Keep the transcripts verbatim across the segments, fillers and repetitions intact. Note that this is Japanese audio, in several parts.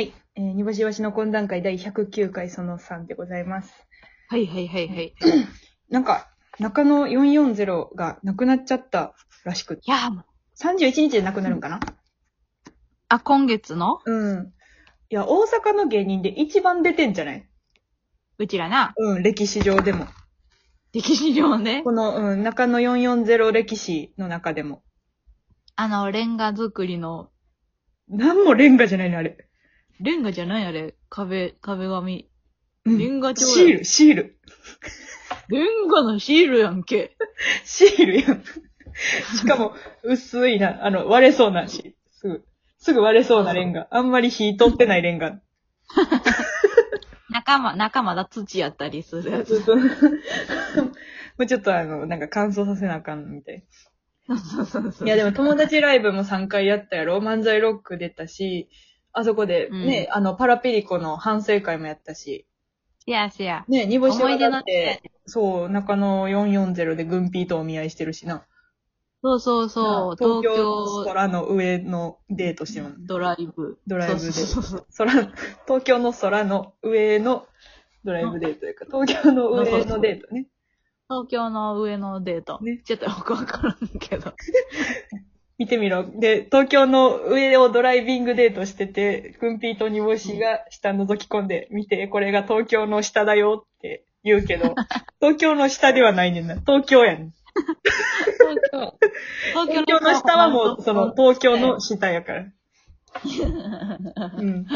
はい、えー、煮干しわしの懇談会だいひゃくきゅうかいそのさんでございます。はいはいはいはい。なんか、中野よんひゃくよんじゅうがなくなっちゃったらしくて。いやーもう。さんじゅういちにちでなくなるんかな、うん、あ、今月のうん。いや、大阪の芸人で一番出てんじゃないうちらな。うん、歴史上でも。歴史上ね。この、うん、中野よんひゃくよんじゅう歴史の中でも。あの、レンガ作りの。なんもレンガじゃないの、あれ。レンガじゃないあれ。壁、壁紙。レンガ帳、うん。シール、シール。レンガのシールやんけ。シールやん。しかも、薄いな。あの、割れそうなし。すぐ。すぐ割れそうなレンガ。あんまり火通ってないレンガ。仲間、仲間だ土やったりするやつ。もうちょっとあの、なんか乾燥させなあかんみたい。そうそうそう。いやでも友達ライブもさんかいやったやろ。漫才ロック出たし、あそこでね、うん、あの、パラピリコの反省会もやったし。いやしや。ね、煮干しはだって、そう、中野よんひゃくよんじゅうでグンピーとお見合いしてるしな。そうそうそう。東京空の上のデートしてます。ドライブ。ドライブデート。そうそうそうそう空、東京の空の上のドライブデートというか、東京の上のデートね。東京の上のデート。ね、ちょっとよくわからんけど。見てみろ。で、東京の上をドライビングデートしてて、くんぴーと煮干しが下覗き込んで、見て、これが東京の下だよって言うけど、東京の下ではないねんな。東京やねん。東京。東京の下はもう、その、東京の下やから。うん。っ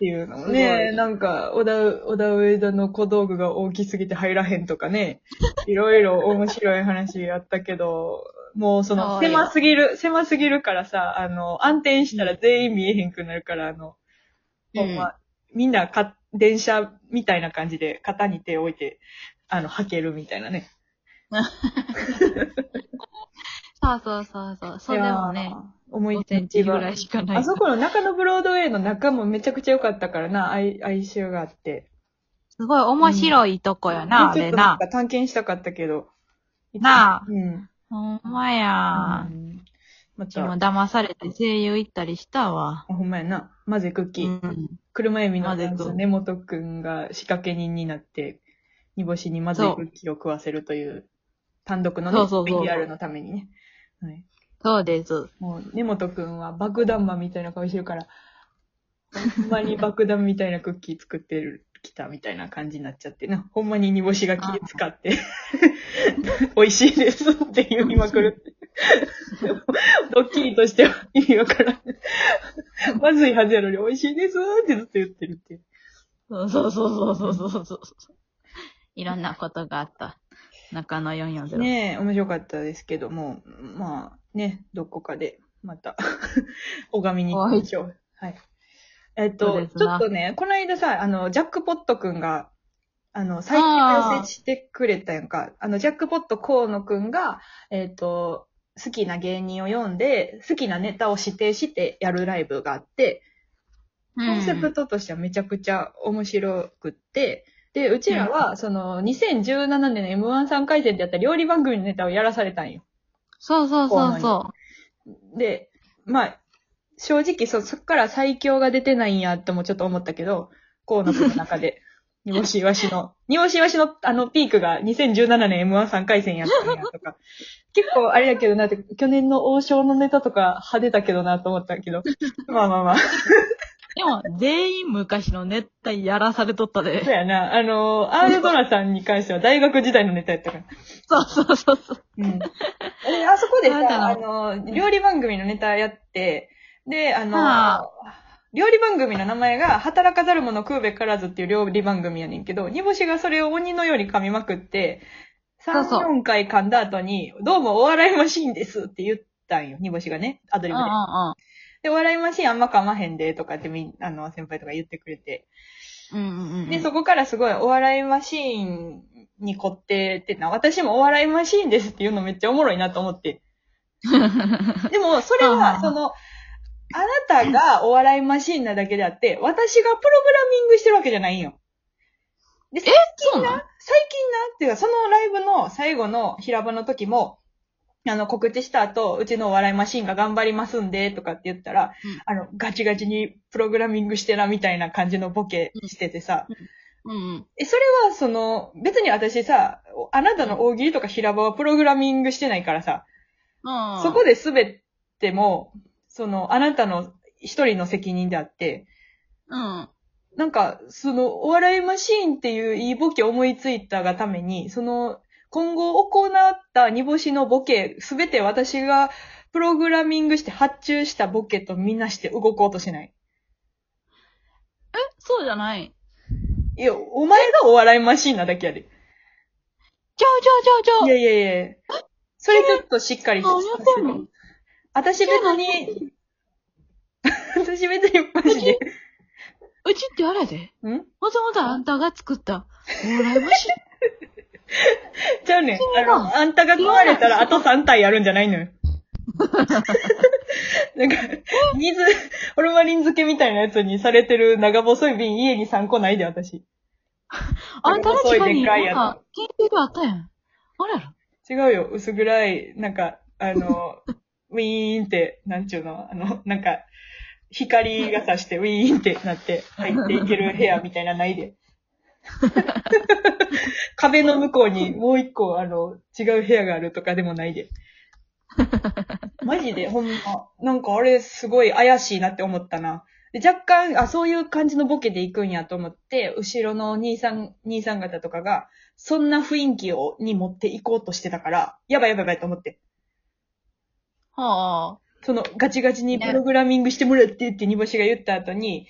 ていうのもね、なんか、小田、小田上田の小道具が大きすぎて入らへんとかね、いろいろ面白い話あったけど、もうその、狭すぎる、狭すぎるからさ、あの、暗転したら全員見えへんくなるから、あの、ほんま、みんなか、電車みたいな感じで肩に手を置いて、あの、履けるみたいなね。そうそうそうそう。それもね、思い出一番ぐらいしかない。あそこの中のブロードウェイの中もめちゃくちゃ良かったからな、哀愁があって。すごい面白いとこやな、うん、あれな。探検したかったけど。なあ。うん。ほんまやー。うん、また。でも騙されて声優行ったりしたわ。あ、ほんまやな。マゼクッキー。うん、車エビのダンス、根本くんが仕掛け人になって、煮干しにマゼクッキーを食わせるという。単独のね、そうそうそう ビーアール のためにね。はい、そうです。もう、根本くんは爆弾魔みたいな顔してるから、ほんまに爆弾みたいなクッキー作ってる、きたみたいな感じになっちゃってな。ほんまに煮干しが気使って、美味しいですって言いまくる。ドッキリとしては意味わからん。まずいはずやのに美味しいですってずっと言ってるって。そうそうそうそうそうそう。いろんなことがあった。中野よんひゃくよんじゅう。ねえ、面白かったですけども、まあね、どこかで、また、拝みに行きましょう。はい。えっと、ちょっとね、この間さ、あの、ジャックポットくんが、あの、最近お寄せしてくれたやんか、あ, あの、ジャックポット河野くんが、えっと、好きな芸人を読んで、好きなネタを指定してやるライブがあって、コンセプトとしてはめちゃくちゃ面白くって、で、うちらは、その、にせんじゅうななねんの エムワン さんかい戦ってやった料理番組のネタをやらされたんよ。そうそうそうそう。で、まあ、正直、そ、そっから最強が出てないんや、ともちょっと思ったけど、河野くんの中で、煮干しわしの、煮干しわしの、あの、ピークがにせんじゅうななねん エムワンさんかい戦やったんや、とか。結構、あれやけどなって、去年の王将のネタとか派手だけどな、と思ったけど。まあまあまあ。でも、全員昔のネタやらされとったで。そうやな。あのー、アールドラさんに関しては大学時代のネタやったから。そうそうそうそう。うん。え、あそこでさ、あのー、料理番組のネタやって、で、あのーはあ、料理番組の名前が、働かざる者食うべからずっていう料理番組やねんけど、煮干しがそれを鬼のように噛みまくって、さん、よんかい噛んだ後に、どうもお笑いマシーンですって言ったんよ、煮干しがね、アドリブで。ああああで、笑いマシーンあんまかまへんで、とかってみ、あの、先輩とか言ってくれて。うんうんうん、で、そこからすごいお笑いマシーンに凝っててな、私もお笑いマシーンですっていうのめっちゃおもろいなと思って。でも、それは、その、あなたがお笑いマシーンなだけであって、私がプログラミングしてるわけじゃないんよ。で、最近な、最近なっていうか、そのライブの最後の平場の時も、あの、告知した後、うちのお笑いマシンが頑張りますんで、とかって言ったら、うん、あの、ガチガチにプログラミングしてな、みたいな感じのボケしててさ。うんうんうん、え、それは、その、別に私さ、あなたの大喜利とか平場はプログラミングしてないからさ、うん、そこで滑っても、その、あなたの一人の責任であって、うん。なんか、その、お笑いマシーンっていういいボケ思いついたがために、その、今後行った煮干しのボケ、すべて私がプログラミングして発注したボケとみなして動こうとしない。え、そうじゃない。いや、お前がお笑いマシーンなだけやで。ちゃうちゃうちゃうちゃう。いやいやいや。それちょっとしっかりしてる。私別に、私別にマジで。うちってあれで。ん？もともとあんたが作ったお笑いマシン。じゃあね、あの、あんたが壊れたらあとさん体やるんじゃないのよ。なんか、水、ホルマリン漬けみたいなやつにされてる長細い瓶、家にさんこないで、私。あんたの近くに、なんか、研究所あったやん。あれやろ？違うよ、薄暗い、なんか、あの、ウィーンって、なんちゅうの、あの、なんか、光がさしてウィーンってなって入っていける部屋みたいなないで。壁の向こうにもう一個あの違う部屋があるとかでもないで。マジでほんま、なんかあれすごい怪しいなって思ったな。で若干、あ、そういう感じのボケで行くんやと思って、後ろの兄さん、兄さん方とかが、そんな雰囲気を、に持っていこうとしてたから、やばいやばいやばいと思って。はあ。そのガチガチにプログラミングしてもらってって煮干しが言った後に、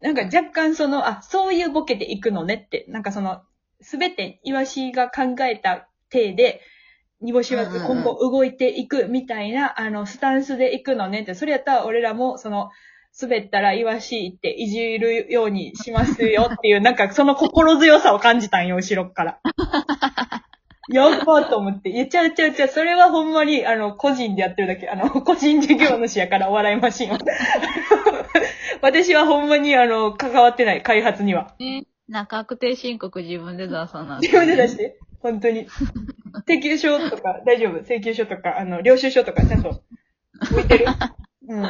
なんか若干その、あ、そういうボケでいくのねって、なんかその、すべてイワシが考えた体で、煮干しは今後動いていくみたいな、あの、スタンスでいくのねって、それやったら俺らもその、滑ったらイワシっていじるようにしますよっていう、なんかその心強さを感じたんよ、後ろから。やっばと思って。いや、ちゃうちゃうちゃう。それはほんまに、あの、個人でやってるだけ。あの、個人事業主やから、お笑いマシンは。私はほんまに、あの、関わってない、開発には。え、な、確定申告自分で出さない、ね。自分で出して。本当に。請求書とか、大丈夫。請求書とか、あの、領収書とか、ちゃんと、置いてる。うん。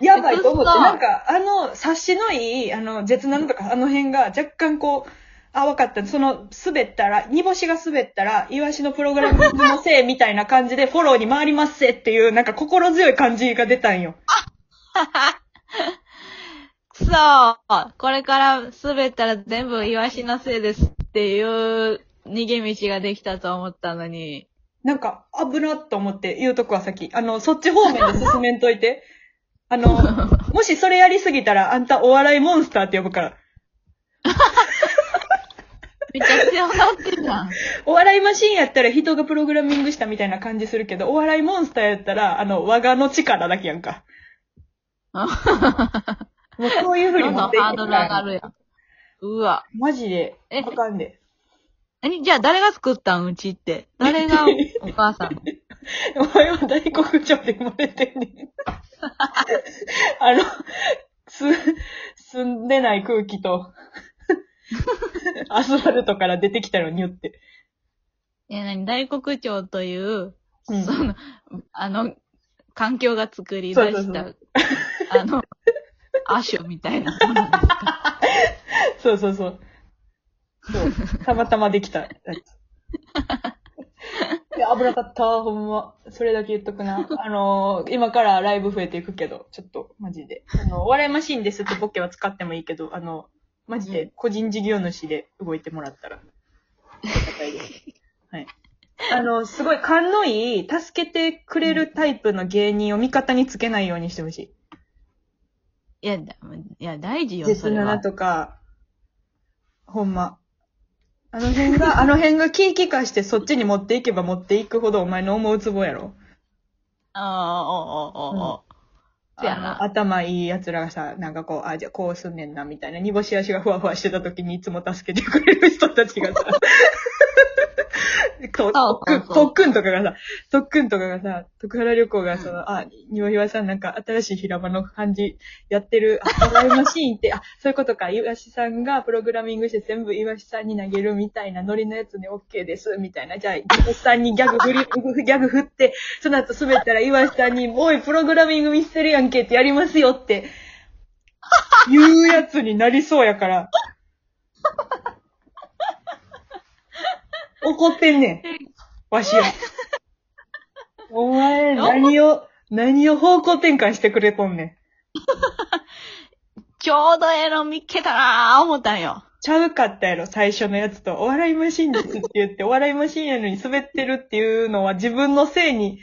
やばいと思って。なんか、あの、察しのいい、あの、絶なのとか、あの辺が、若干こう、あ、わかった。その、滑ったら、煮干しが滑ったら、イワシのプログラミングのせいみたいな感じで、フォローに回りますせっていう、なんか心強い感じが出たんよ。あくそー。これから滑ったら全部イワシのせいですっていう逃げ道ができたと思ったのに。なんか、危なっと思って言うとこは先。あの、そっち方面で進めんといて。あの、もしそれやりすぎたら、あんたお笑いモンスターって呼ぶから。めちゃくちゃ笑ってるな。お笑いマシンやったら人がプログラミングしたみたいな感じするけど、お笑いモンスターやったら、あの、我がの力だけやんか。もうそういうふうに持っていくから。どんどんハードル上がるやん。うわ。マジで。え、わかんねえ。え、じゃあ誰が作ったんうちって。誰がお母さん。お前は大黒町で生まれてんねん。あの、す、住んでない空気と。アスファルトから出てきたのによって。いや、なに、大黒町という、うん、その、あの、環境が作り出した、そうそうそうあの、アショみたいなものですか。そうそうそう。そう。たまたまできたやつ。いや、危なかった、ほんま。それだけ言っとくな。あのー、今からライブ増えていくけど、ちょっと、マジで。あの、お笑いマシンですってボケは使ってもいいけど、あの、マジで、個人事業主で動いてもらったら。はい。あの、すごい勘のいい、助けてくれるタイプの芸人を味方につけないようにしてほしい。いや、いや、大事よ、それは。じゅうななとか、ほんま。あの辺が、あの辺がキーキー化してそっちに持っていけば持っていくほどお前の思うツボやろ。ああ、おおおお。うんあの頭いい奴らがさ、なんかこう、あ、じゃあこうすんねんな、みたいな。煮干し足がふわふわしてた時にいつも助けてくれる人たちがさ、とっくんとかがさ、とっくんとかがさ、徳原旅行がその、うん、あ、にわひわさんなんか新しい平場の感じやってる、あ、ドライマシーンって、あ、そういうことか、いわしさんがプログラミングして全部いわしさんに投げるみたいなノリのやつで OK です、みたいな。じゃあ、いわしさんにギャグ振り、ギャグ振って、その後滑ったらいわしさんに、おい、プログラミング見せるやんけってやりますよって、言うやつになりそうやから。怒ってんねん。わしは。お前、何を、何を方向転換してくれとんねん。ちょうどええの見っけたなぁ、思ったんよ。ちゃうかったやろ、最初のやつと。お笑いマシンですって言って、お笑いマシンやのに滑ってるっていうのは自分のせいに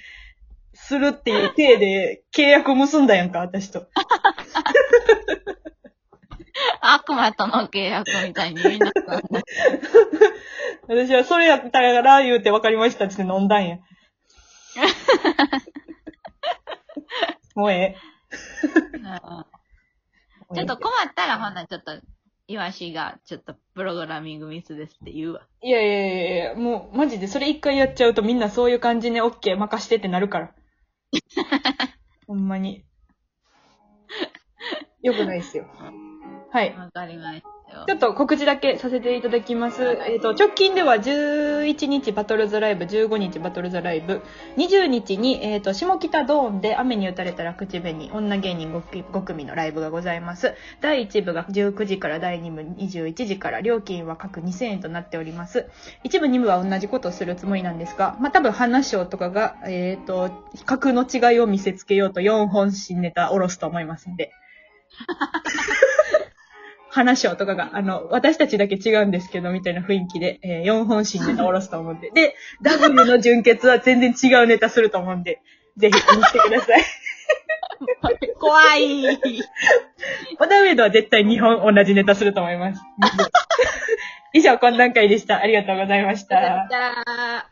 するっていう体で契約を結んだやんか、私と。悪魔との契約みたいにみんなと飲んだ。私はそれやったから言うて分かりましたって飲んだんや。もうええ。ちょっと困ったらほんなちょっと、イワシがちょっとプログラミングミスですって言うわ。いやいやいや、もうマジでそれ一回やっちゃうとみんなそういう感じね、オッケー任してってなるから。ほんまに。よくないですよ。はい。わかりましたよ。ちょっと告知だけさせていただきます。えっと、直近ではじゅういちにちバトルズライブ、じゅうごにちバトルズライブ、にじゅうにちに、えっと、下北ドーンで雨に打たれたら口紅、女芸人 5, 5組のライブがございます。だいいち部がじゅうくじからだいに部にじゅういちじから、料金は各にせんえんとなっております。いち部に部は同じことをするつもりなんですが、まあ、多分話しようとかが、えっと、格の違いを見せつけようとよんほん新ネタ下ろすと思いますんで。話をとかが、あの、私たちだけ違うんですけど、みたいな雰囲気で、えー、よんほん新ネタ下ろすと思うんで。で、W の純潔は全然違うネタすると思うんで、ぜひ見てください。怖い。オダウェイドは絶対にほん同じネタすると思います。以上、懇談会でした。ありがとうございました。